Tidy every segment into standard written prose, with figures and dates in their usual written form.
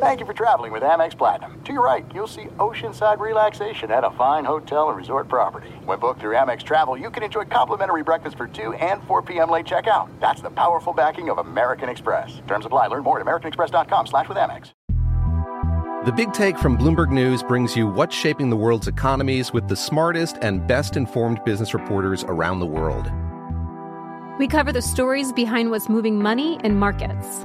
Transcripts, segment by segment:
Thank you for traveling with Amex Platinum. To your right, you'll see oceanside relaxation at a fine hotel and resort property. When booked through Amex Travel, you can enjoy complimentary breakfast for 2 and 4 p.m. late checkout. That's the powerful backing of American Express. Terms apply. Learn more at americanexpress.com/withAmex. The Big Take from Bloomberg News brings you what's shaping the world's economies with the smartest and best-informed business reporters around the world. We cover the stories behind what's moving money and markets,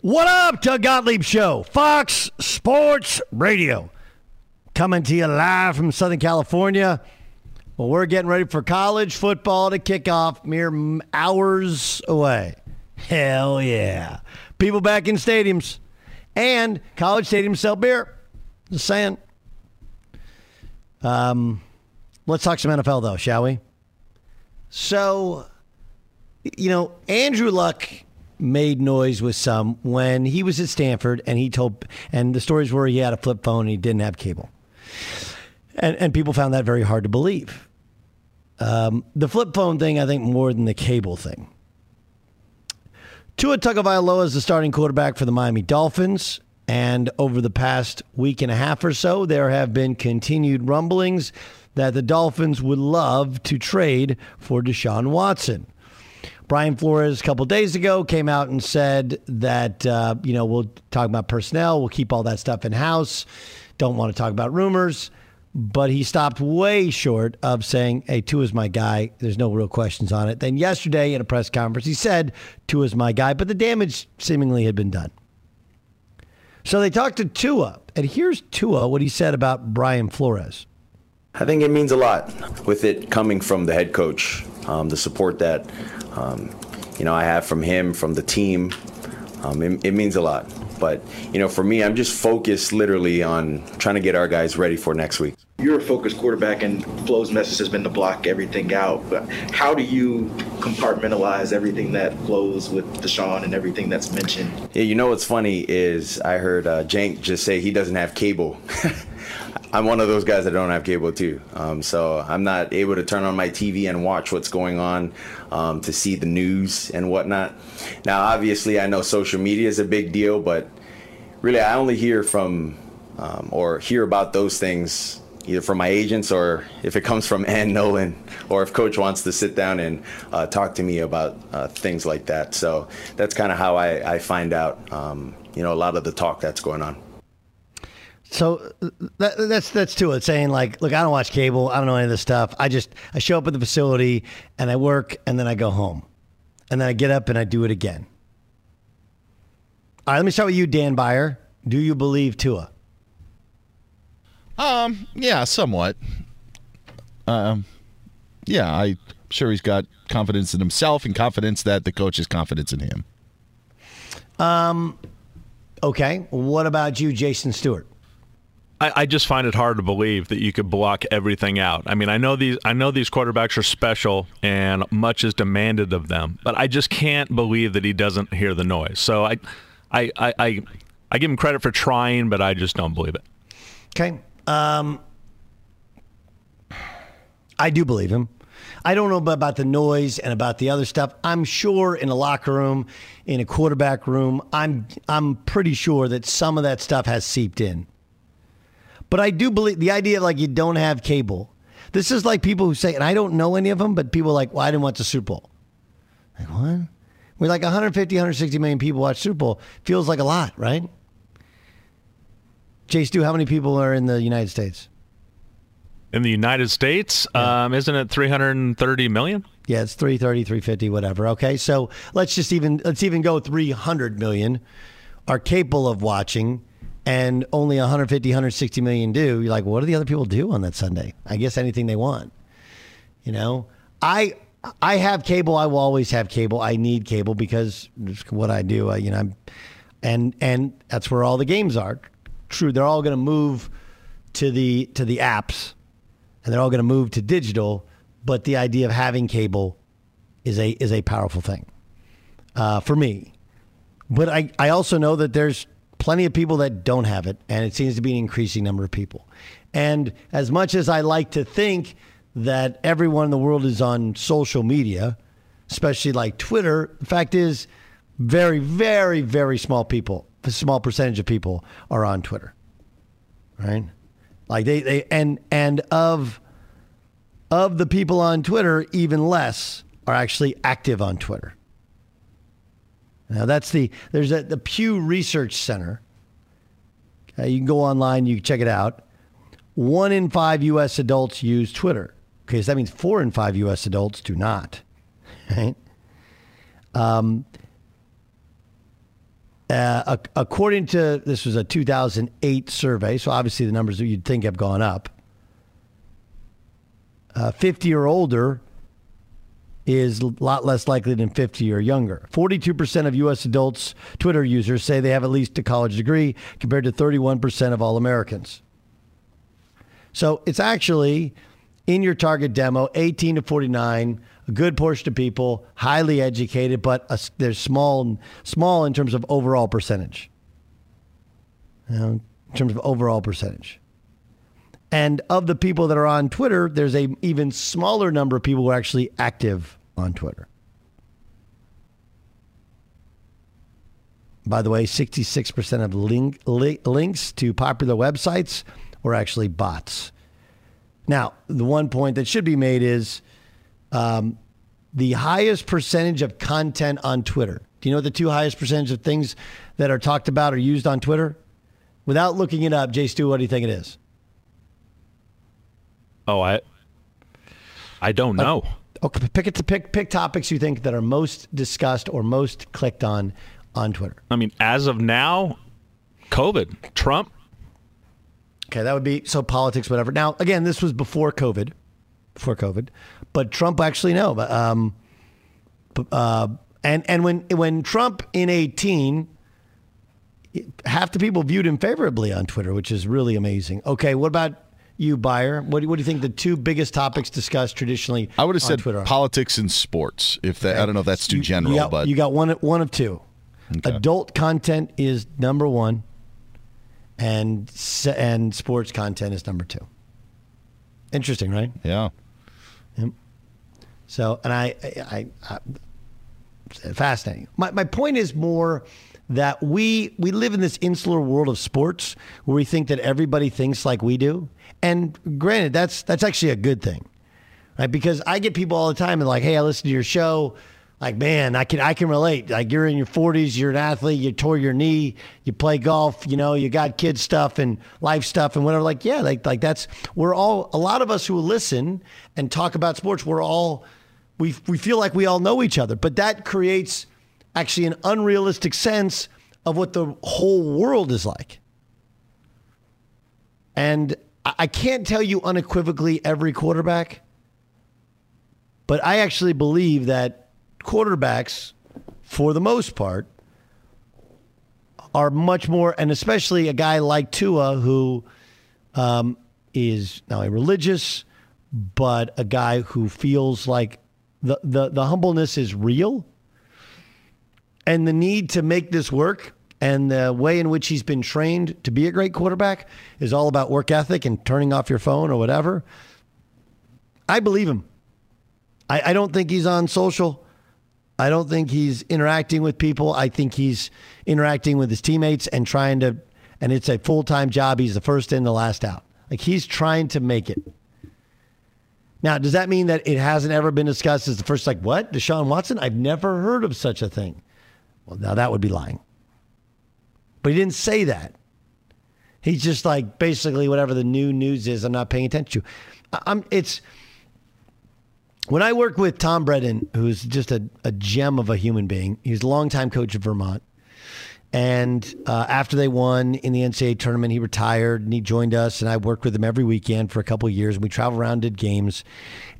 What up, Doug Gottlieb Show, Fox Sports Radio. Coming to you live from Southern California. Well, we're getting ready for college football to kick off mere hours away. Hell yeah. People back in stadiums. And college stadiums sell beer. Just saying. Let's talk some NFL, though, shall we? So, you know, Andrew Luck made noise with some when he was at Stanford, and he told, and the stories were he had a flip phone and he didn't have cable, and people found that very hard to believe. The flip phone thing, I think, more than the cable thing. Tua Tagovailoa is the starting quarterback for the Miami Dolphins, and over the past week and a half or so, there have been continued rumblings that the Dolphins would love to trade for Deshaun Watson. Brian Flores, a couple days ago, came out and said that, we'll talk about personnel. We'll keep all that stuff in-house. Don't want to talk about rumors. But he stopped way short of saying, hey, Tua's my guy. There's no real questions on it. Then yesterday in a press conference, he said, Tua's my guy. But the damage seemingly had been done. So they talked to Tua. And here's Tua, what he said about Brian Flores. I think it means a lot with it coming from the head coach, the support that I have from him, from the team. It means a lot. But, for me, I'm just focused literally on trying to get our guys ready for next week. You're a focused quarterback, and Flo's message has been to block everything out. But how do you compartmentalize everything that flows with Deshaun and everything that's mentioned? Yeah, what's funny is I heard Jank just say he doesn't have cable. I'm one of those guys that don't have cable too, so I'm not able to turn on my TV and watch what's going on to see the news and whatnot. Now, obviously, I know social media is a big deal, but really I only hear about those things either from my agents or if it comes from Ann Nolan, or if Coach wants to sit down and talk to me about things like that. So that's kind of how I find out, a lot of the talk that's going on. So that's Tua saying, like, look, I don't watch cable. I don't know any of this stuff. I show up at the facility and I work and then I go home and then I get up and I do it again. All right, let me start with you, Dan Byer. Do you believe Tua? Yeah, somewhat. Yeah, I'm sure he's got confidence in himself and confidence that the coach has confidence in him. Okay, what about you, Jason Stewart? I just find it hard to believe that you could block everything out. I mean, I know these quarterbacks are special and much is demanded of them, but I just can't believe that he doesn't hear the noise. So I give him credit for trying, but I just don't believe it. Okay. I do believe him. I don't know about the noise and about the other stuff. I'm sure in a locker room, in a quarterback room, I'm pretty sure that some of that stuff has seeped in. But I do believe the idea of, like, you don't have cable. This is like people who say, and I don't know any of them, but people are like, well, I didn't watch the Super Bowl. Like, what? We're like 150, 160 million people watch Super Bowl. Feels like a lot, right? Jay Stu, how many people are in the United States? In the United States? Yeah. Isn't it 330 million? Yeah, it's 330, 350, whatever. Okay, so let's even go 300 million are capable of watching, and only 150, 160 million do. You're like, what do the other people do on that Sunday? I guess anything they want. You know, I have cable. I will always have cable. I need cable because it's what I do. And that's where all the games are. True, they're all going to move to the apps, and they're all going to move to digital. But the idea of having cable is a powerful thing for me. But I also know that there's plenty of people that don't have it, and it seems to be an increasing number of people. And as much as I like to think that everyone in the world is on social media, especially like Twitter, the fact is very, very, very small people. A small percentage of people are on Twitter, right? Like they and of the people on Twitter, even less are actually active on Twitter. Now that's the Pew Research Center. You can go online, you can check it out. 1 in 5 U.S. adults use Twitter. Okay, so that means 4 in 5 U.S. adults do not. Right? According to, this was a 2008 survey, so obviously the numbers that you'd think have gone up. 50 or older is a lot less likely than 50 or younger. 42% of U.S. adults Twitter users say they have at least a college degree, compared to 31% of all Americans. So it's actually, in your target demo, 18 to 49, a good portion of people, highly educated, but they're small in terms of overall percentage. And of the people that are on Twitter, there's an even smaller number of people who are actually active on Twitter. By the way, 66% of links to popular websites were actually bots. Now, the one point that should be made is, the highest percentage of content on Twitter. Do you know the 2 highest percentage of things that are talked about or used on Twitter? Without looking it up, Jay Stu, what do you think it is? Oh, I don't know. Okay, pick topics you think that are most discussed or most clicked on Twitter. I mean, as of now, COVID, Trump. Okay, that would be, so politics, whatever. Now, again, this was before COVID. But Trump actually, no. And when Trump in 2018, half the people viewed him favorably on Twitter, which is really amazing. Okay, what about you, Byer? What do you think the 2 biggest topics discussed traditionally? I would have said Twitter? Politics and sports. If that, okay. I don't know if that's too general, but you got one of 2. Okay. Adult content is number 1, and sports content is number 2. Interesting, right? Yeah. So, and I fascinating. My point is more that we live in this insular world of sports where we think that everybody thinks like we do. And granted, that's actually a good thing, right? Because I get people all the time and like, hey, I listened to your show. Like, man, I can relate. Like, you're in your 40s, you're an athlete, you tore your knee, you play golf, you know, you got kid stuff and life stuff and whatever. Like, yeah, like that's, we're all, a lot of us who listen and talk about sports, we're all, we feel like we all know each other. But that creates actually an unrealistic sense of what the whole world is like. And I can't tell you unequivocally every quarterback, but I actually believe that quarterbacks, for the most part, are much more, and especially a guy like Tua, who is not a religious, but a guy who feels like the humbleness is real, and the need to make this work, and the way in which he's been trained to be a great quarterback is all about work ethic and turning off your phone or whatever. I believe him. I don't think he's on social. I don't think he's interacting with people. I think he's interacting with his teammates and trying to, and it's a full-time job. He's the first in, the last out. Like, he's trying to make it. Now, does that mean that it hasn't ever been discussed as the first, like, what? Deshaun Watson? I've never heard of such a thing. Well, now that would be lying. But he didn't say that. He's just like, basically, whatever the new news is, I'm not paying attention to. When I work with Tom Brennan, who's just a gem of a human being, he's a longtime coach of Vermont. And after they won in the NCAA tournament, he retired and he joined us. And I worked with him every weekend for a couple of years. And we traveled around, did games.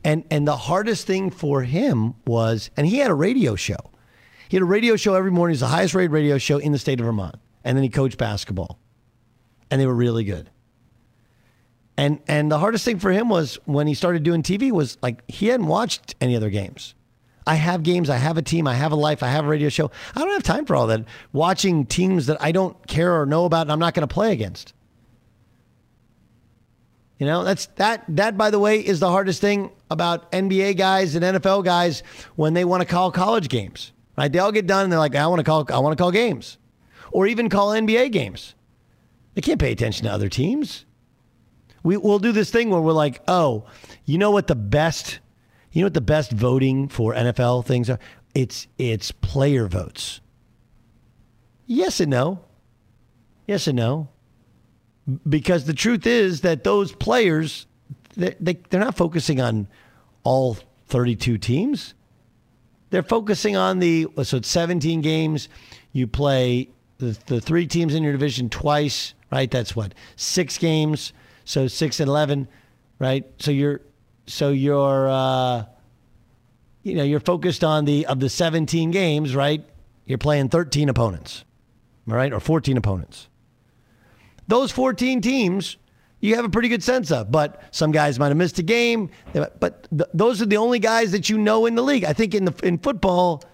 And the hardest thing for him was, and he had a radio show. He had a radio show every morning. It was the highest rated radio show in the state of Vermont. And then he coached basketball. And they were really good. And the hardest thing for him was when he started doing TV was like he hadn't watched any other games. I have games. I have a team. I have a life. I have a radio show. I don't have time for all that. Watching teams that I don't care or know about and I'm not going to play against. You know, that, by the way, is the hardest thing about NBA guys and NFL guys when they want to call college games. Right? They all get done and they're like, I want to call games. Or even call NBA games. They can't pay attention to other teams. We'll do this thing where we're like, oh, you know what the best voting for NFL things are? It's player votes. Yes and no. Yes and no. Because the truth is that those players, they're not focusing on all 32 teams. They're focusing on so it's 17 games. You play the three teams in your division twice, right? That's what, 6 games. So 6 and 11, right? So you're focused on the 17 games, right? You're playing 13 opponents, all right, or 14 opponents. Those 14 teams, you have a pretty good sense of, but some guys might have missed a game. But those are the only guys that you know in the league. I think in football,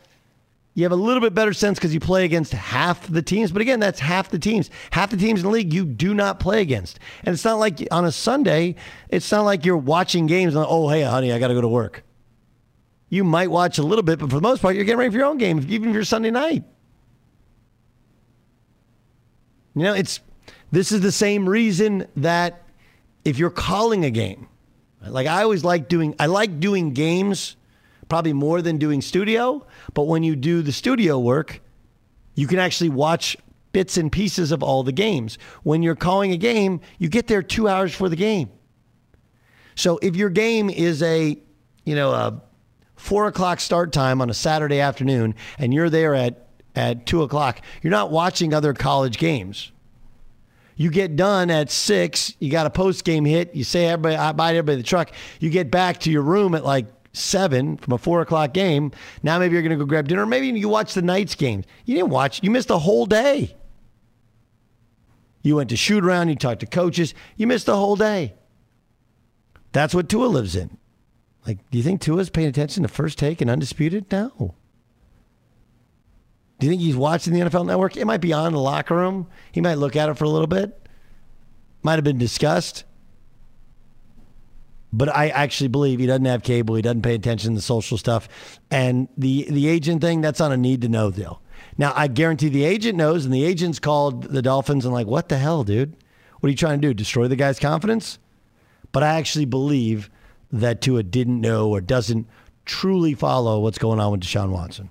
you have a little bit better sense because you play against half the teams. But again, that's half the teams. Half the teams in the league you do not play against. And it's not like on a Sunday, it's not like you're watching games and, oh, hey, honey, I got to go to work. You might watch a little bit, but for the most part, you're getting ready for your own game, even if you're Sunday night. You know, this is the same reason that if you're calling a game, like I always like doing games probably more than doing studio, but when you do the studio work, you can actually watch bits and pieces of all the games. When you're calling a game, you get there 2 hours for the game. So if your game is a 4 o'clock start time on a Saturday afternoon, and you're there at 2 o'clock, you're not watching other college games. You get done at 6, you got a post game hit, you say everybody to the truck, you get back to your room at like 7 from a 4 o'clock game. Now maybe you're going to go grab dinner. Maybe you watch the night's game. You didn't watch. You missed a whole day. You went to shoot around. You talked to coaches. You missed the whole day. That's what Tua lives in. Like, do you think Tua's paying attention to First Take and Undisputed? No. Do you think he's watching the NFL Network? It might be on in the locker room. He might look at it for a little bit. Might have been discussed. But I actually believe he doesn't have cable. He doesn't pay attention to the social stuff. And the agent thing, that's on a need-to-know deal. Now, I guarantee the agent knows, and the agent's called the Dolphins and like, what the hell, dude? What are you trying to do, destroy the guy's confidence? But I actually believe that Tua didn't know or doesn't truly follow what's going on with Deshaun Watson.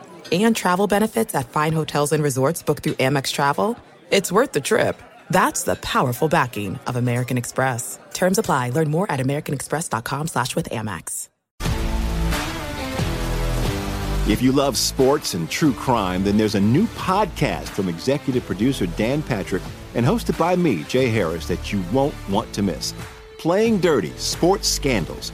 And travel benefits at fine hotels and resorts booked through Amex Travel, it's worth the trip. That's the powerful backing of American Express. Terms apply. Learn more at americanexpress.com/withAmex. If you love sports and true crime, then there's a new podcast from executive producer Dan Patrick and hosted by me, Jay Harris, that you won't want to miss. Playing Dirty Sports Scandals.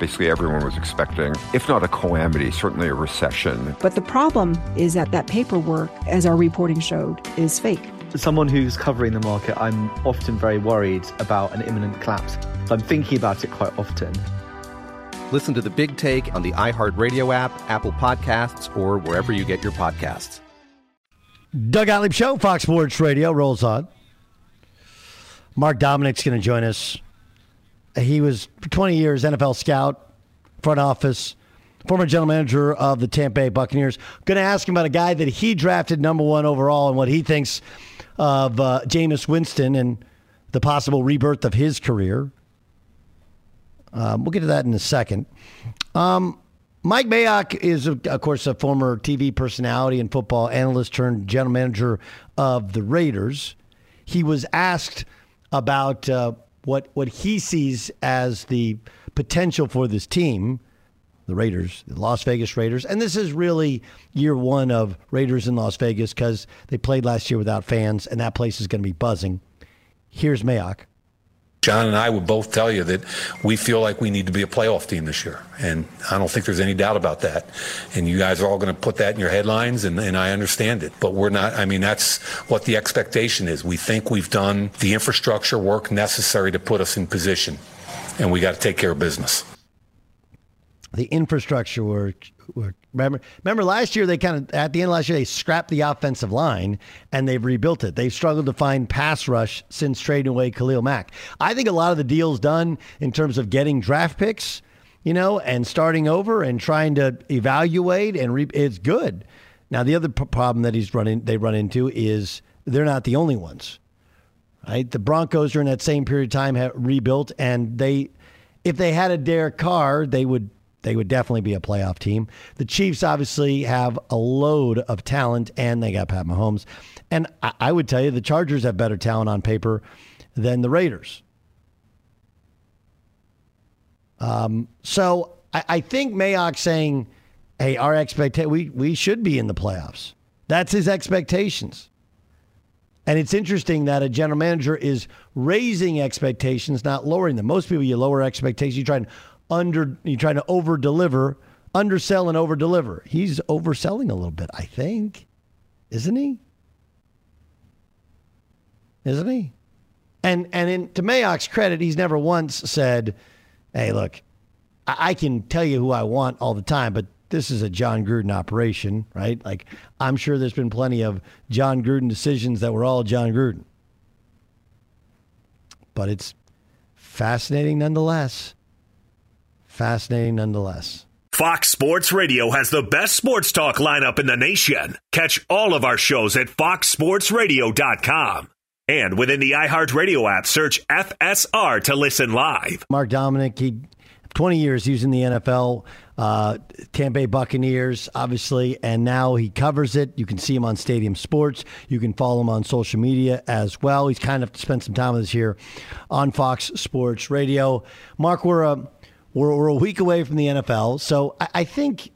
Basically, everyone was expecting, if not a calamity, certainly a recession. But the problem is that paperwork, as our reporting showed, is fake. As someone who's covering the market, I'm often very worried about an imminent collapse. I'm thinking about it quite often. Listen to The Big Take on the iHeartRadio app, Apple Podcasts, or wherever you get your podcasts. Doug Gottlieb Show, Fox Sports Radio, rolls on. Mark Dominik's going to join us. He was, for 20 years, NFL scout, front office, former general manager of the Tampa Bay Buccaneers. Going to ask him about a guy that he drafted number one overall and what he thinks of Jameis Winston and the possible rebirth of his career. We'll get to that in a second. Mike Mayock is, of course, a former TV personality and football analyst turned general manager of the Raiders. He was asked about what he sees as the potential for this team, the Raiders, the Las Vegas Raiders. And this is really year one of Raiders in Las Vegas because they played last year without fans, and that place is going to be buzzing. Here's Mayock. John and I would both tell you that we feel like we need to be a playoff team this year. And I don't think there's any doubt about that. And you guys are all going to put that in your headlines, and I understand it. But we're not, I mean, that's what the expectation is. We think we've done the infrastructure work necessary to put us in position, and we got to take care of business. The infrastructure work. Remember last year, they kind of, at the end of last year, they scrapped the offensive line and they've rebuilt it. They've struggled to find pass rush since trading away Khalil Mack. I think a lot of the deals done in terms of getting draft picks, you know, and starting over and trying to evaluate and it's good. Now, the other problem that they run into is they're not the only ones, right? The Broncos during that same period of time have rebuilt, and if they had a Derek Carr, they would definitely be a playoff team. The Chiefs obviously have a load of talent, and they got Pat Mahomes. And I would tell you the Chargers have better talent on paper than the Raiders. So I think Mayock saying, hey, our expectation, we should be in the playoffs. That's his expectations. And it's interesting that a general manager is raising expectations, not lowering them. Most people, you lower expectations, you try to undersell and over deliver. He's overselling a little bit, I think. Isn't he? And to Mayock's credit, he's never once said, hey, look, I can tell you who I want all the time, but this is a John Gruden operation, right? Like, I'm sure there's been plenty of John Gruden decisions that were all John Gruden. But it's fascinating nonetheless. Fox Sports Radio has the best sports talk lineup in the nation. Catch all of our shows at foxsportsradio.com. And within the iHeartRadio app, search FSR to listen live. Mark Dominik, 20 years using the NFL, Tampa Bay Buccaneers, obviously, and now he covers it. You can see him on Stadium Sports. You can follow him on social media as well. He's kind of spent some time with us here on Fox Sports Radio. Mark, We're a week away from the NFL, so I think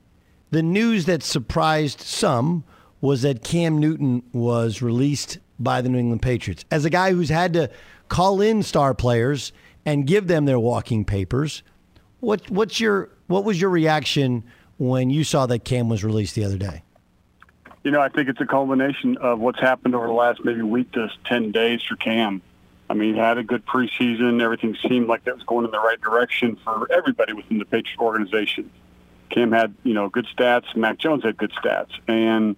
the news that surprised some was that Cam Newton was released by the New England Patriots. As a guy who's had to call in star players and give them their walking papers, what was your reaction when you saw that Cam was released the other day? You know, I think it's a culmination of what's happened over the last maybe week to 10 days for Cam. I mean, he had a good preseason. Everything seemed like that was going in the right direction for everybody within the Patriots organization. Cam had, you know, good stats. Mac Jones had good stats. And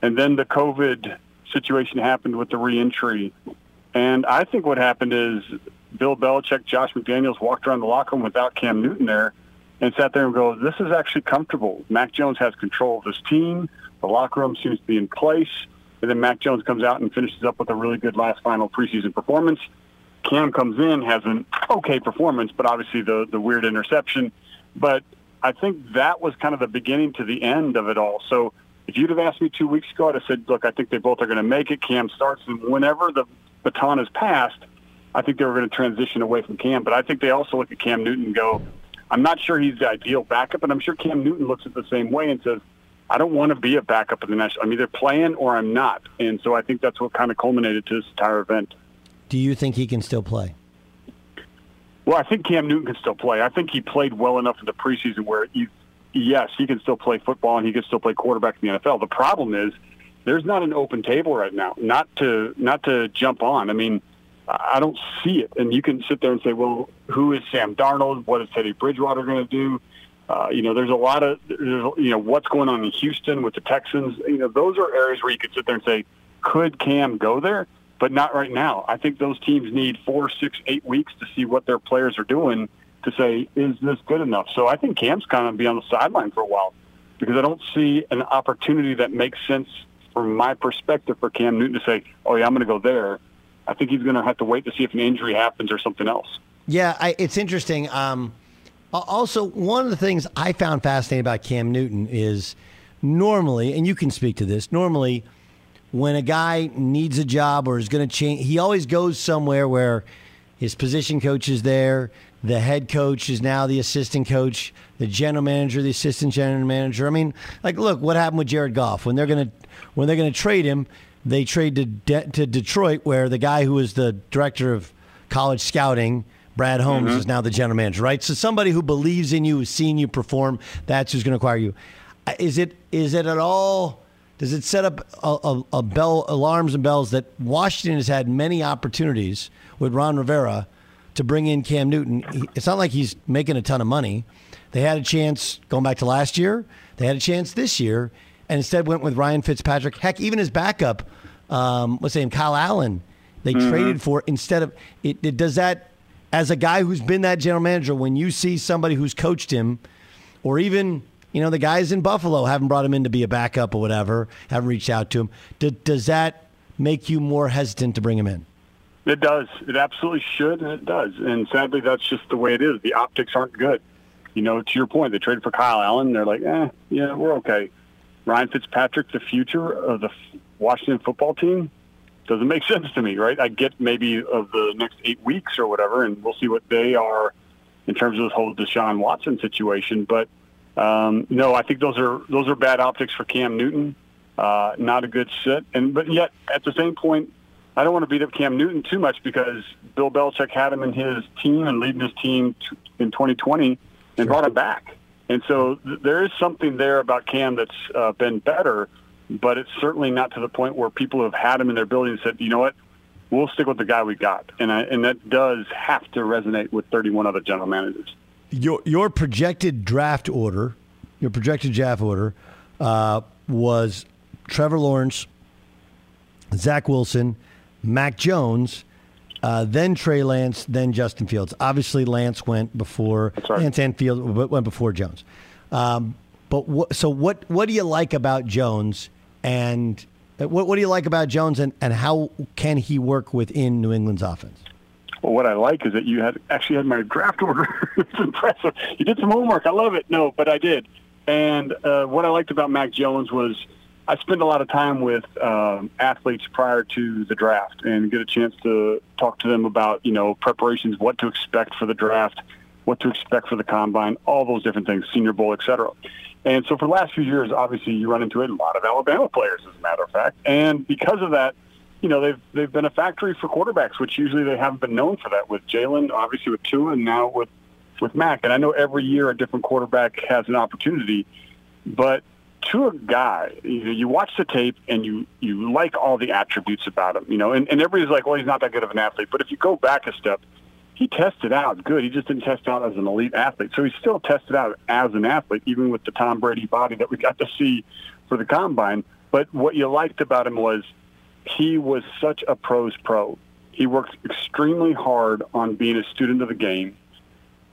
then the COVID situation happened with the re-entry. And I think what happened is Bill Belichick, Josh McDaniels walked around the locker room without Cam Newton there and sat there and goes, this is actually comfortable. Mac Jones has control of this team. The locker room seems to be in place. And then Mac Jones comes out and finishes up with a really good last final preseason performance. Cam comes in, has an okay performance, but obviously the weird interception. But I think that was kind of the beginning to the end of it all. So if you'd have asked me 2 weeks ago, I'd have said, look, I think they both are going to make it. Cam starts, and whenever the baton is passed, I think they were going to transition away from Cam. But I think they also look at Cam Newton and go, I'm not sure he's the ideal backup, and I'm sure Cam Newton looks at the same way and says, I don't want to be a backup in the national. I'm either playing or I'm not. And so I think that's what kind of culminated to this entire event. Do you think he can still play? Well, I think Cam Newton can still play. I think he played well enough in the preseason where, yes, he can still play football and he can still play quarterback in the NFL. The problem is there's not an open table right now, not to jump on. I mean, I don't see it. And you can sit there and say, well, who is Sam Darnold? What is Teddy Bridgewater going to do? You know, there's what's going on in Houston with the Texans. You know, those are areas where you could sit there and say, could Cam go there? But not right now. I think those teams need 4, 6, 8 weeks to see what their players are doing to say, is this good enough? So I think Cam's kind of be on the sideline for a while because I don't see an opportunity that makes sense from my perspective for Cam Newton to say, oh, yeah, I'm going to go there. I think he's going to have to wait to see if an injury happens or something else. Yeah, it's interesting. Also, one of the things I found fascinating about Cam Newton is normally, and you can speak to this, normally when a guy needs a job or is going to change, he always goes somewhere where his position coach is there, the head coach is now the assistant coach, the general manager, the assistant general manager. I mean, like, look what happened with Jared Goff when they're going to trade him. They trade to Detroit, where the guy who was the director of college scouting, Brad Holmes, is now the general manager, right? So somebody who believes in you, who's seen you perform, that's who's going to acquire you. Is it at all? Does it set up alarms and bells that Washington has had many opportunities with Ron Rivera to bring in Cam Newton? It's not like he's making a ton of money. They had a chance going back to last year. They had a chance this year. And instead went with Ryan Fitzpatrick. Heck, even his backup, what's his name, Kyle Allen, they traded for instead of it. It does that as a guy who's been that general manager. When you see somebody who's coached him, or even the guys in Buffalo haven't brought him in to be a backup or whatever, haven't reached out to him. Does that make you more hesitant to bring him in? It does. It absolutely should, and it does. And sadly, that's just the way it is. The optics aren't good. To your point, they traded for Kyle Allen. And they're like, yeah, we're okay. Ryan Fitzpatrick, the future of the Washington football team, doesn't make sense to me, right? I get maybe of the next 8 weeks or whatever, and we'll see what they are in terms of this whole Deshaun Watson situation. But, no, I think those are bad optics for Cam Newton, not a good sit. But yet, at the same point, I don't want to beat up Cam Newton too much because Bill Belichick had him in his team and leading his team in 2020 and brought him back. And so there is something there about Cam that's been better, but it's certainly not to the point where people have had him in their building and said, you know what, we'll stick with the guy we got. And that does have to resonate with 31 other general managers. Your projected draft order, was Trevor Lawrence, Zach Wilson, Mac Jones, then Trey Lance, then Justin Fields. Obviously, Lance went before Lance and Fields went before Jones. What do you like about Jones, and what do you like about Jones, and how can he work within New England's offense? Well, what I like is that you had my draft order. It's impressive. You did some homework. I love it. No, but I did. And what I liked about Mac Jones was I spend a lot of time with athletes prior to the draft and get a chance to talk to them about, preparations, what to expect for the draft, what to expect for the combine, all those different things, Senior Bowl, et cetera. And so for the last few years, obviously, you run into a lot of Alabama players, as a matter of fact. And because of that, they've been a factory for quarterbacks, which usually they haven't been known for that, with Jalen, obviously with Tua, and now with Mac. And I know every year a different quarterback has an opportunity, but to a guy, you watch the tape and you like all the attributes about him, and everybody's like, well, he's not that good of an athlete. But if you go back a step, he tested out good. He just didn't test out as an elite athlete. So he's still tested out as an athlete, even with the Tom Brady body that we got to see for the combine. But what you liked about him was he was such a pro's pro. He worked extremely hard on being a student of the game.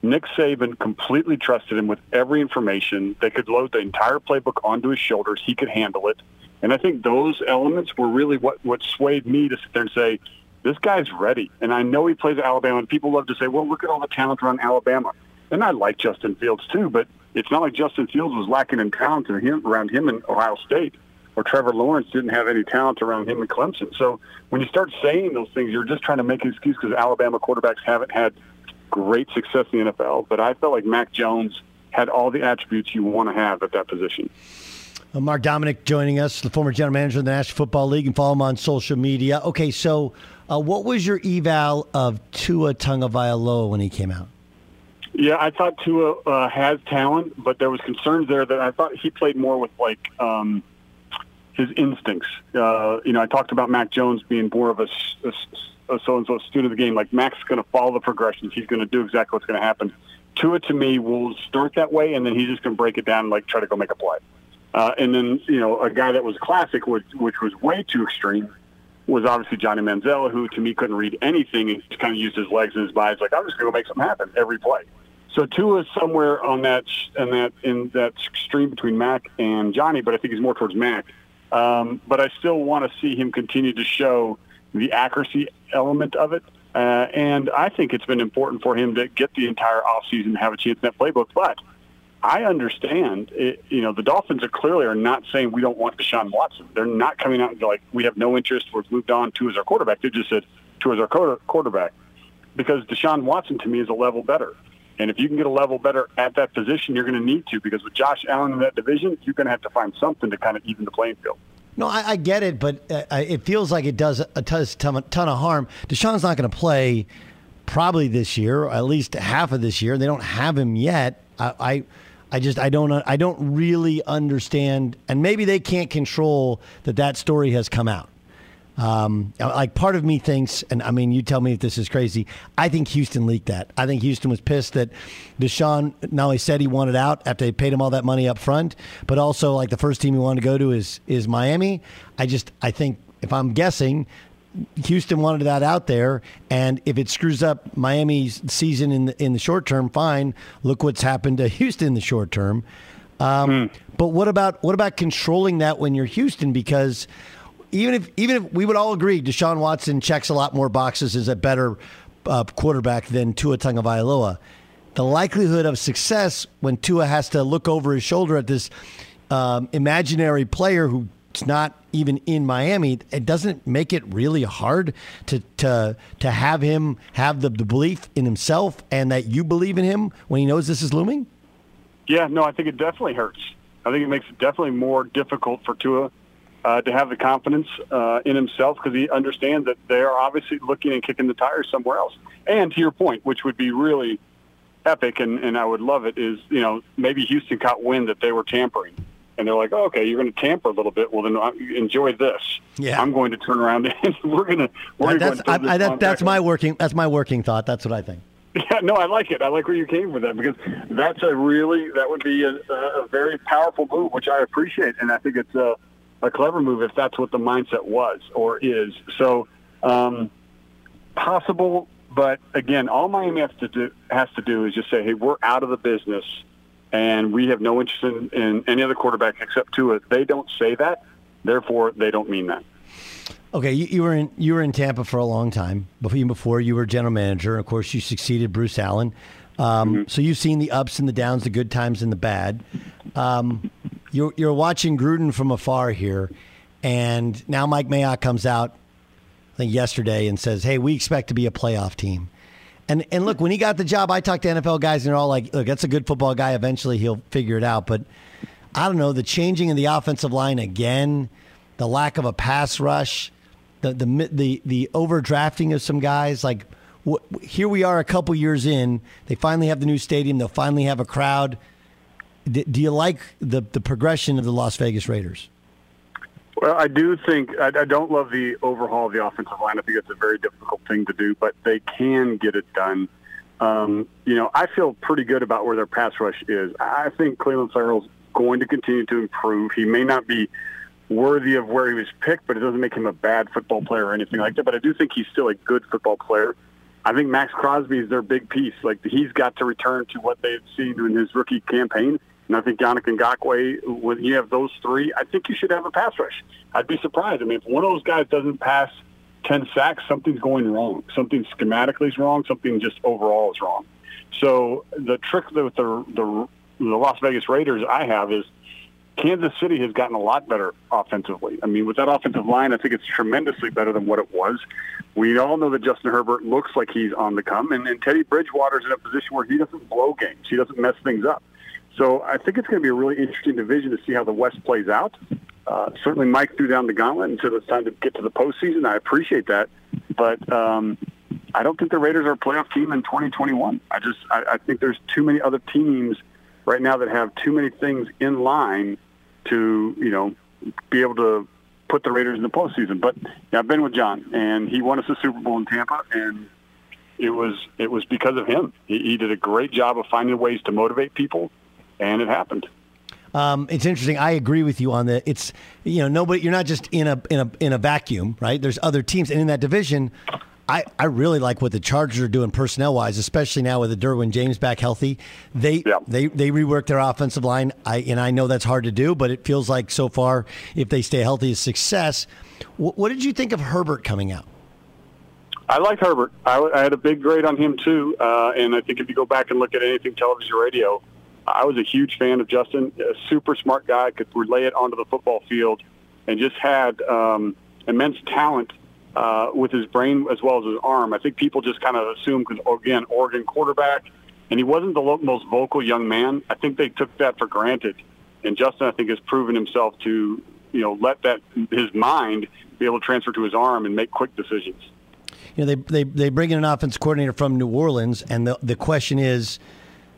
Nick Saban completely trusted him with every information. They could load the entire playbook onto his shoulders. He could handle it. And I think those elements were really what swayed me to sit there and say, this guy's ready. And I know he plays at Alabama, and people love to say, well, look at all the talent around Alabama. And I like Justin Fields too, but it's not like Justin Fields was lacking in talent around him in Ohio State, or Trevor Lawrence didn't have any talent around him in Clemson. So when you start saying those things, you're just trying to make an excuse because Alabama quarterbacks haven't had great success in the NFL, but I felt like Mac Jones had all the attributes you want to have at that position. Mark Dominik joining us, the former general manager of the National Football League, and follow him on social media. Okay, so what was your eval of Tua Tagovailoa when he came out? Yeah, I thought Tua has talent, but there was concerns there that I thought he played more with his instincts. I talked about Mac Jones being more of a so-and-so student of the game. Like, Mac's going to follow the progressions. He's going to do exactly what's going to happen. Tua, to me, will start that way, and then he's just going to break it down and, try to go make a play. And then, a guy that was classic, which was way too extreme, was obviously Johnny Manziel, who, to me, couldn't read anything and just kind of used his legs and his body. It's like, I'm just going to go make something happen every play. So Tua is somewhere on that extreme between Mac and Johnny, but I think he's more towards Mac. But I still want to see him continue to show the accuracy element of it. And I think it's been important for him to get the entire offseason and have a chance in that playbook. But I understand, the Dolphins are clearly not saying we don't want Deshaun Watson. They're not coming out and like, we have no interest, we've moved on, Tua's our quarterback. They just said, Tua's our quarterback. Because Deshaun Watson, to me, is a level better. And if you can get a level better at that position, you're going to need to, because with Josh Allen in that division, you're going to have to find something to kind of even the playing field. No, I get it, but it feels like it does a ton of harm. Deshaun's not going to play probably this year, or at least half of this year. They don't have him yet. I just don't really understand, and maybe they can't control that story has come out. Like part of me thinks, and I mean, you tell me if this is crazy, I think Houston leaked that. I think Houston was pissed that Deshaun not only said he wanted out after they paid him all that money up front, but also like the first team he wanted to go to is Miami. I think if I'm guessing, Houston wanted that out there, and if it screws up Miami's season in the short term, fine. Look what's happened to Houston in the short term. But what about controlling that when you're Houston? Because even if we would all agree Deshaun Watson checks a lot more boxes, is a better quarterback than Tua Tagovailoa, the likelihood of success when Tua has to look over his shoulder at this imaginary player who's not even in Miami, it doesn't make it really hard to have him have the belief in himself and that you believe in him when he knows this is looming? Yeah, no, I think it definitely hurts. I think it makes it definitely more difficult for Tua to have the confidence in himself, because he understands that they are obviously looking and kicking the tires somewhere else. And to your point, which would be really epic, and I would love it, is maybe Houston caught wind that they were tampering. And they're like, oh, okay, you're going to tamper a little bit. Well, then enjoy this. Yeah. I'm going to turn around and That's my working thought. That's what I think. Yeah, no, I like it. I like where you came with that, because that would be a very powerful move, which I appreciate. And I think it's a clever move if that's what the mindset was or is. So possible, but again, all Miami has to do is just say, hey, we're out of the business and we have no interest in any other quarterback except Tua. They don't say that, therefore they don't mean that. Okay, you were in Tampa for a long time. Before you were general manager, of course you succeeded Bruce Allen. So you've seen the ups and the downs, the good times and the bad. You're watching Gruden from afar here, and now Mike Mayock comes out, I think yesterday, and says, hey, we expect to be a playoff team. And look, when he got the job, I talked to NFL guys, and they're all like, look, that's a good football guy. Eventually he'll figure it out. But I don't know, the changing in the offensive line again, the lack of a pass rush, the overdrafting of some guys, like here we are a couple years in. They finally have the new stadium. They'll finally have a crowd. Do you like the progression of the Las Vegas Raiders? Well, I do think I don't love the overhaul of the offensive line. I think it's a very difficult thing to do, but they can get it done. I feel pretty good about where their pass rush is. I think Clelin Ferrell's going to continue to improve. He may not be worthy of where he was picked, but it doesn't make him a bad football player or anything like that. But I do think he's still a good football player. I think Max Crosby is their big piece. Like, he's got to return to what they've seen in his rookie campaign. And I think Yannick Ngakoue, when you have those three, I think you should have a pass rush. I'd be surprised. I mean, if one of those guys doesn't pass 10 sacks, something's going wrong. Something schematically is wrong. Something just overall is wrong. So the trick with the Las Vegas Raiders I have is Kansas City has gotten a lot better offensively. I mean, with that offensive line, I think it's tremendously better than what it was. We all know that Justin Herbert looks like he's on the come, and Teddy Bridgewater's in a position where he doesn't blow games. He doesn't mess things up. So I think it's going to be a really interesting division to see how the West plays out. Certainly Mike threw down the gauntlet until it's time to get to the postseason. I appreciate that. But I don't think the Raiders are a playoff team in 2021. I think there's too many other teams right now that have too many things in line to, be able to put the Raiders in the postseason. But yeah, I've been with John, and he won us the Super Bowl in Tampa, and it was because of him. He did a great job of finding ways to motivate people. And it happened. It's interesting. I agree with you on that. It's nobody. You're not just in a vacuum, right? There's other teams, and in that division, I really like what the Chargers are doing personnel-wise, especially now with the Derwin James back healthy. They reworked their offensive line, and I know that's hard to do, but it feels like so far, if they stay healthy, is success. What did you think of Herbert coming out? I liked Herbert. I had a big grade on him, too, and I think if you go back and look at anything television or radio, I was a huge fan of Justin, a super smart guy, could relay it onto the football field, and just had immense talent with his brain as well as his arm. I think people just kind of assumed, because, again, Oregon quarterback, and he wasn't the most vocal young man. I think they took that for granted, and Justin, I think, has proven himself to, you know, let that his mind be able to transfer to his arm and make quick decisions. You know, they bring in an offense coordinator from New Orleans, and the question is,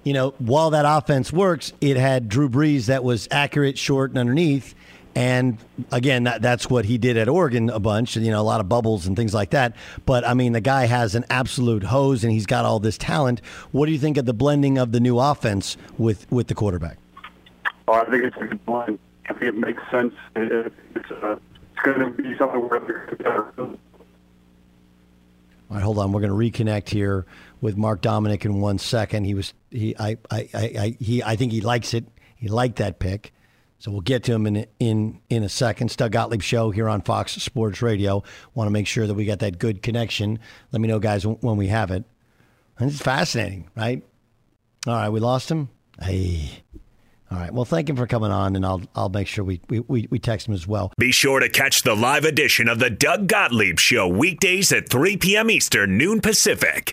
you know, while that offense works, it had Drew Brees that was accurate, short, and underneath. And, again, that's what he did at Oregon a bunch, and, you know, a lot of bubbles and things like that. But, I mean, the guy has an absolute hose, and he's got all this talent. What do you think of the blending of the new offense with the quarterback? Oh, I think it's a good blend. I think it makes sense. It's going to be something where they're together. All right, hold on. We're going to reconnect here with Mark Dominik in 1 second. I think he likes it. He liked that pick. So we'll get to him in a second. It's Doug Gottlieb Show here on Fox Sports Radio. Want to make sure that we got that good connection. Let me know, guys, when we have it. And it's fascinating, right? All right, we lost him. Hey. All right. Well, thank him for coming on, and I'll make sure we text him as well. Be sure to catch the live edition of the Doug Gottlieb Show weekdays at 3 p.m. Eastern, noon Pacific.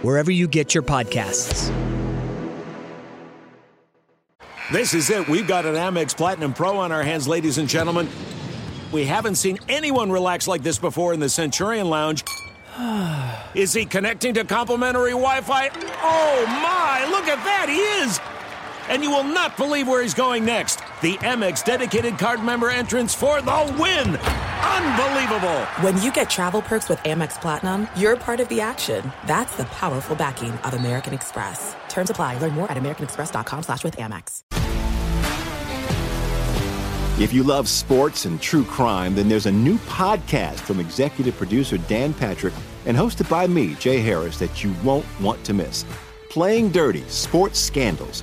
wherever you get your podcasts. This is it. We've got an Amex Platinum Pro on our hands, ladies and gentlemen. We haven't seen anyone relax like this before in the Centurion Lounge. Is he connecting to complimentary Wi-Fi? Oh, my. Look at that. He is. And you will not believe where he's going next. The Amex dedicated card member entrance for the win. Unbelievable. When you get travel perks with Amex Platinum, you're part of the action. That's the powerful backing of American Express. Terms apply. Learn more at americanexpress.com/withAmex. If you love sports and true crime, then there's a new podcast from executive producer Dan Patrick and hosted by me, Jay Harris, that you won't want to miss. Playing Dirty Sports Scandals.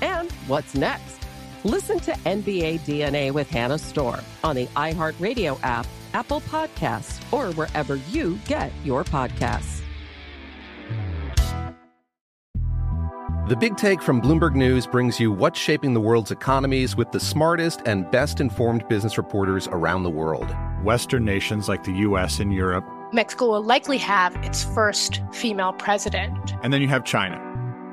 And what's next? Listen to NBA DNA with Hannah Storm on the iHeartRadio app, Apple Podcasts, or wherever you get your podcasts. The Big Take from Bloomberg News brings you what's shaping the world's economies with the smartest and best-informed business reporters around the world. Western nations like the U.S. and Europe. Mexico will likely have its first female president. And then you have China.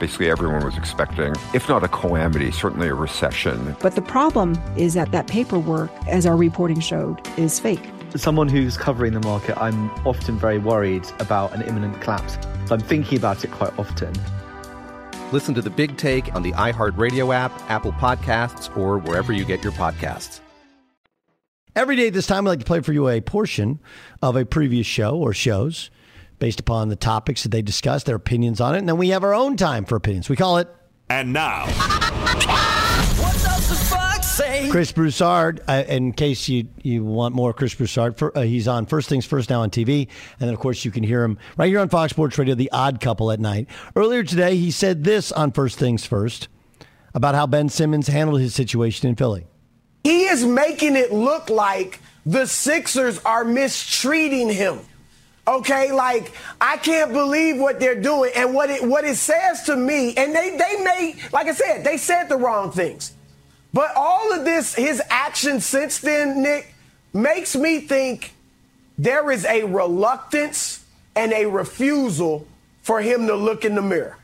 Basically everyone was expecting, if not a calamity, certainly a recession. But the problem is that paperwork, as our reporting showed, is fake. As someone who's covering the market, I'm often very worried about an imminent collapse. So I'm thinking about it quite often. Listen to The Big Take on the iHeartRadio app, Apple Podcasts, or wherever you get your podcasts. Every day this time, I like to play for you a portion of a previous show or shows based upon the topics that they discuss, their opinions on it. And then we have our own time for opinions. We call it... And now... What does the Fox say? Chris Broussard, in case you want more Chris Broussard, he's on First Things First now on TV. And then, of course, you can hear him right here on Fox Sports Radio, The Odd Couple at night. Earlier today, he said this on First Things First about how Ben Simmons handled his situation in Philly. He is making it look like the Sixers are mistreating him. Okay, like, I can't believe what they're doing and what it says to me. And they said the wrong things. But all of this, his action since then, Nick, makes me think there is a reluctance and a refusal for him to look in the mirror.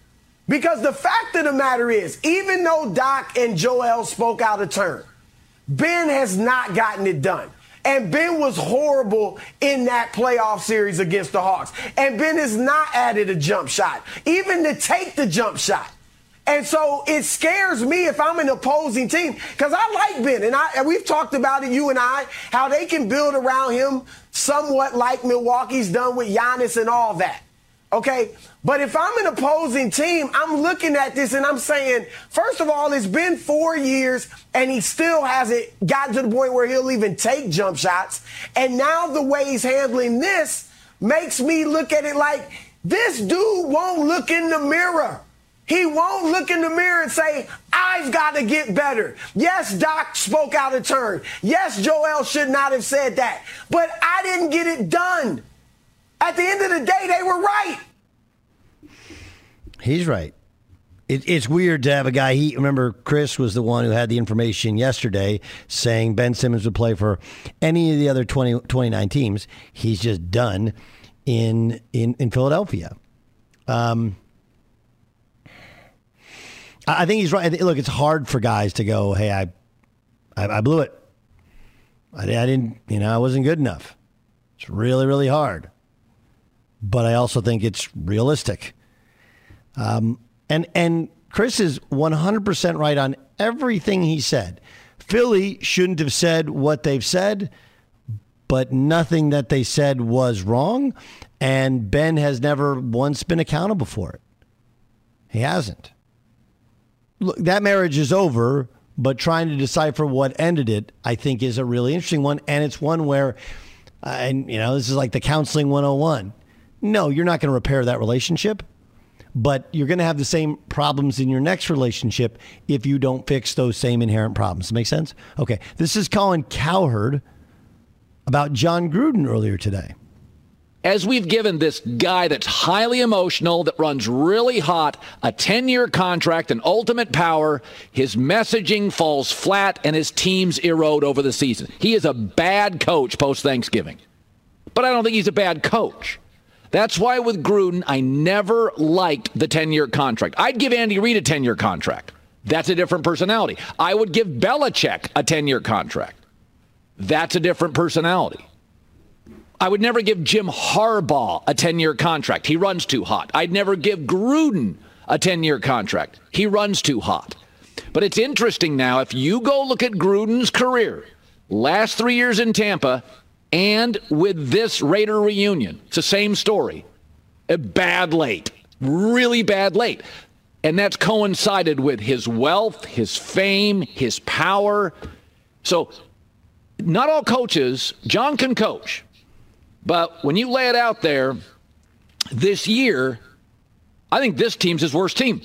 Because the fact of the matter is, even though Doc and Joel spoke out of turn, Ben has not gotten it done. And Ben was horrible in that playoff series against the Hawks. And Ben has not added a jump shot, even to take the jump shot. And so it scares me if I'm an opposing team, because I like Ben. And we've talked about it, you and I, how they can build around him somewhat like Milwaukee's done with Giannis and all that. Okay, but if I'm an opposing team, I'm looking at this and I'm saying, first of all, it's been 4 years and he still hasn't gotten to the point where he'll even take jump shots. And now the way he's handling this makes me look at it like this dude won't look in the mirror. He won't look in the mirror and say, I've got to get better. Yes, Doc spoke out of turn. Yes, Joel should not have said that, but I didn't get it done. At the end of the day, they were right. He's right. It's weird to have a guy. Remember, Chris was the one who had the information yesterday saying Ben Simmons would play for any of the other 29 teams. He's just done in Philadelphia. I think he's right. Look, it's hard for guys to go, hey, I blew it. I wasn't good enough. It's really, really hard. But I also think it's realistic. And Chris is 100% right on everything he said. Philly shouldn't have said what they've said, but nothing that they said was wrong. And Ben has never once been accountable for it. He hasn't. Look, that marriage is over, but trying to decipher what ended it, I think, is a really interesting one. And it's one where, this is like the counseling 101. No, you're not going to repair that relationship, but you're going to have the same problems in your next relationship if you don't fix those same inherent problems. Make sense? Okay. This is Colin Cowherd about John Gruden earlier today. As we've given this guy that's highly emotional, that runs really hot, a 10-year contract and ultimate power, his messaging falls flat and his teams erode over the season. He is a bad coach post-Thanksgiving. But I don't think he's a bad coach. That's why with Gruden, I never liked the 10-year contract. I'd give Andy Reid a 10-year contract. That's a different personality. I would give Belichick a 10-year contract. That's a different personality. I would never give Jim Harbaugh a 10-year contract. He runs too hot. I'd never give Gruden a 10-year contract. He runs too hot. But it's interesting now, if you go look at Gruden's career, last 3 years in Tampa, and with this Raider reunion, it's the same story. A bad late. Really bad late. And that's coincided with his wealth, his fame, his power. So not all coaches, John can coach. But when you lay it out there, this year, I think this team's his worst team.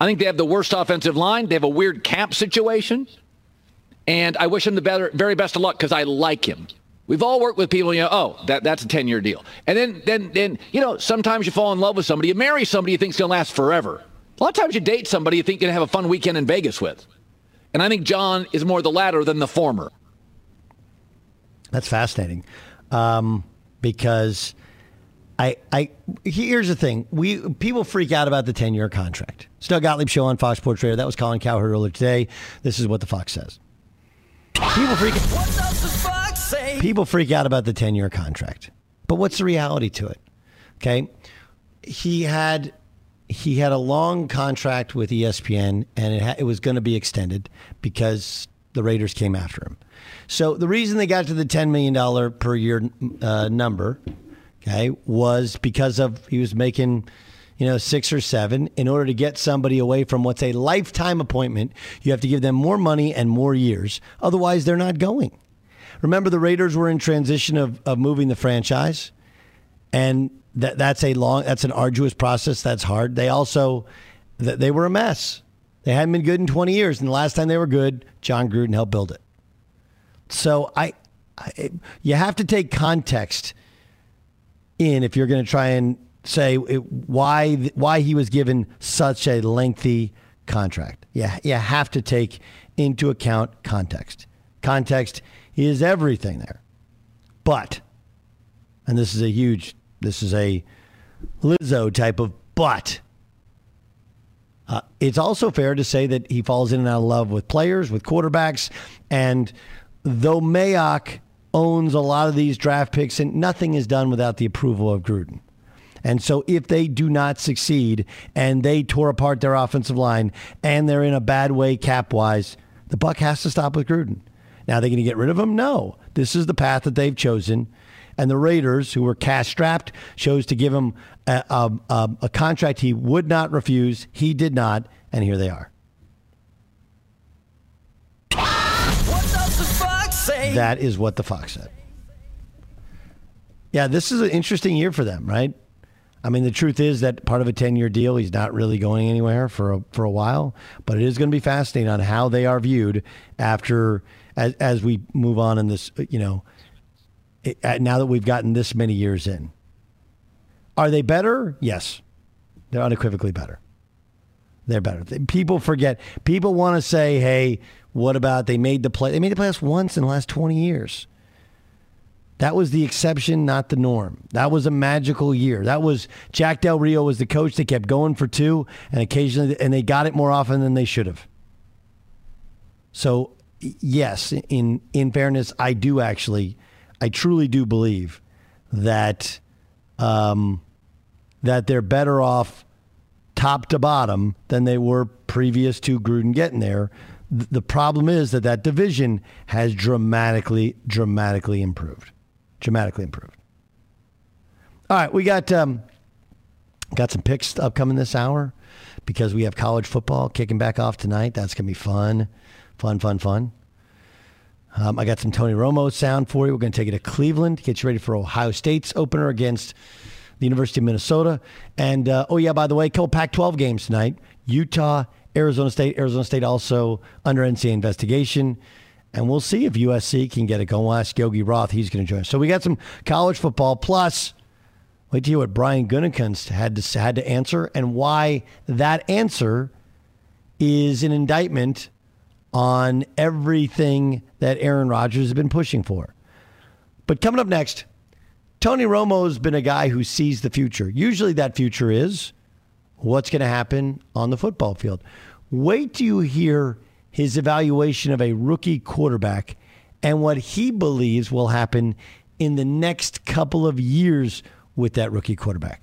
I think they have the worst offensive line. They have a weird cap situation. And I wish him the very best of luck because I like him. We've all worked with people, you know, oh, that's a 10-year deal. And then you know, sometimes you fall in love with somebody. You marry somebody you think's going to last forever. A lot of times you date somebody you think you're going to have a fun weekend in Vegas with. And I think John is more the latter than the former. That's fascinating. Because here's the thing. People freak out about the 10-year contract. It's Doug Gottlieb Show on Fox Sports Radio. That was Colin Cowherd earlier today. This is what the Fox says. People freak out about the 10-year contract. But what's the reality to it? Okay. He had a long contract with ESPN, and it was going to be extended because the Raiders came after him. So the reason they got to the $10 million per year number, okay, was because of he was making, you know, 6 or 7. In order to get somebody away from what's a lifetime appointment, you have to give them more money and more years. Otherwise, they're not going. Remember, the Raiders were in transition of moving the franchise, and that's an arduous process. That's hard. They also, they were a mess. They hadn't been good in 20 years, and the last time they were good, John Gruden helped build it. So you have to take context in if you're going to try and say why he was given such a lengthy contract. Yeah, you have to take into account context. Context is everything there. But, and this is a Lizzo type of but, it's also fair to say that he falls in and out of love with players, with quarterbacks, and though Mayock owns a lot of these draft picks, and nothing is done without the approval of Gruden. And so if they do not succeed and they tore apart their offensive line and they're in a bad way cap-wise, the buck has to stop with Gruden. Now, are they going to get rid of him? No. This is the path that they've chosen. And the Raiders, who were cash-strapped, chose to give him a contract he would not refuse. He did not. And here they are. What does the Fox say? That is what the Fox said. Yeah, this is an interesting year for them, right? I mean, the truth is that part of a 10-year deal, he's not really going anywhere for a while. But it is going to be fascinating on how they are viewed after as we move on in this, you know, now that we've gotten this many years in. Are they better? Yes. They're unequivocally better. They're better. People forget. People want to say, hey, what about they made the play? They made the playoffs once in the last 20 years. That was the exception, not the norm. That was a magical year. That was Jack Del Rio was the coach. They kept going for two, and occasionally, and they got it more often than they should have. So, yes, in fairness, I truly do believe that that they're better off top to bottom than they were previous to Gruden getting there. The problem is that division has dramatically improved. Dramatically improved. All right, we got some picks upcoming this hour because we have college football kicking back off tonight. That's going to be fun. I got some Tony Romo sound for you. We're going to take it to Cleveland to get you ready for Ohio State's opener against the University of Minnesota. And, by the way, a couple Pac-12 games tonight. Utah, Arizona State. Arizona State also under NCAA investigation. And we'll see if USC can get it going. We'll ask Yogi Roth. He's going to join us. So we got some college football. Plus, wait to hear what Brian Gutekunst had to answer and why that answer is an indictment on everything that Aaron Rodgers has been pushing for. But coming up next, Tony Romo's been a guy who sees the future. Usually that future is what's going to happen on the football field. Wait till you hear his evaluation of a rookie quarterback and what he believes will happen in the next couple of years with that rookie quarterback.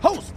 host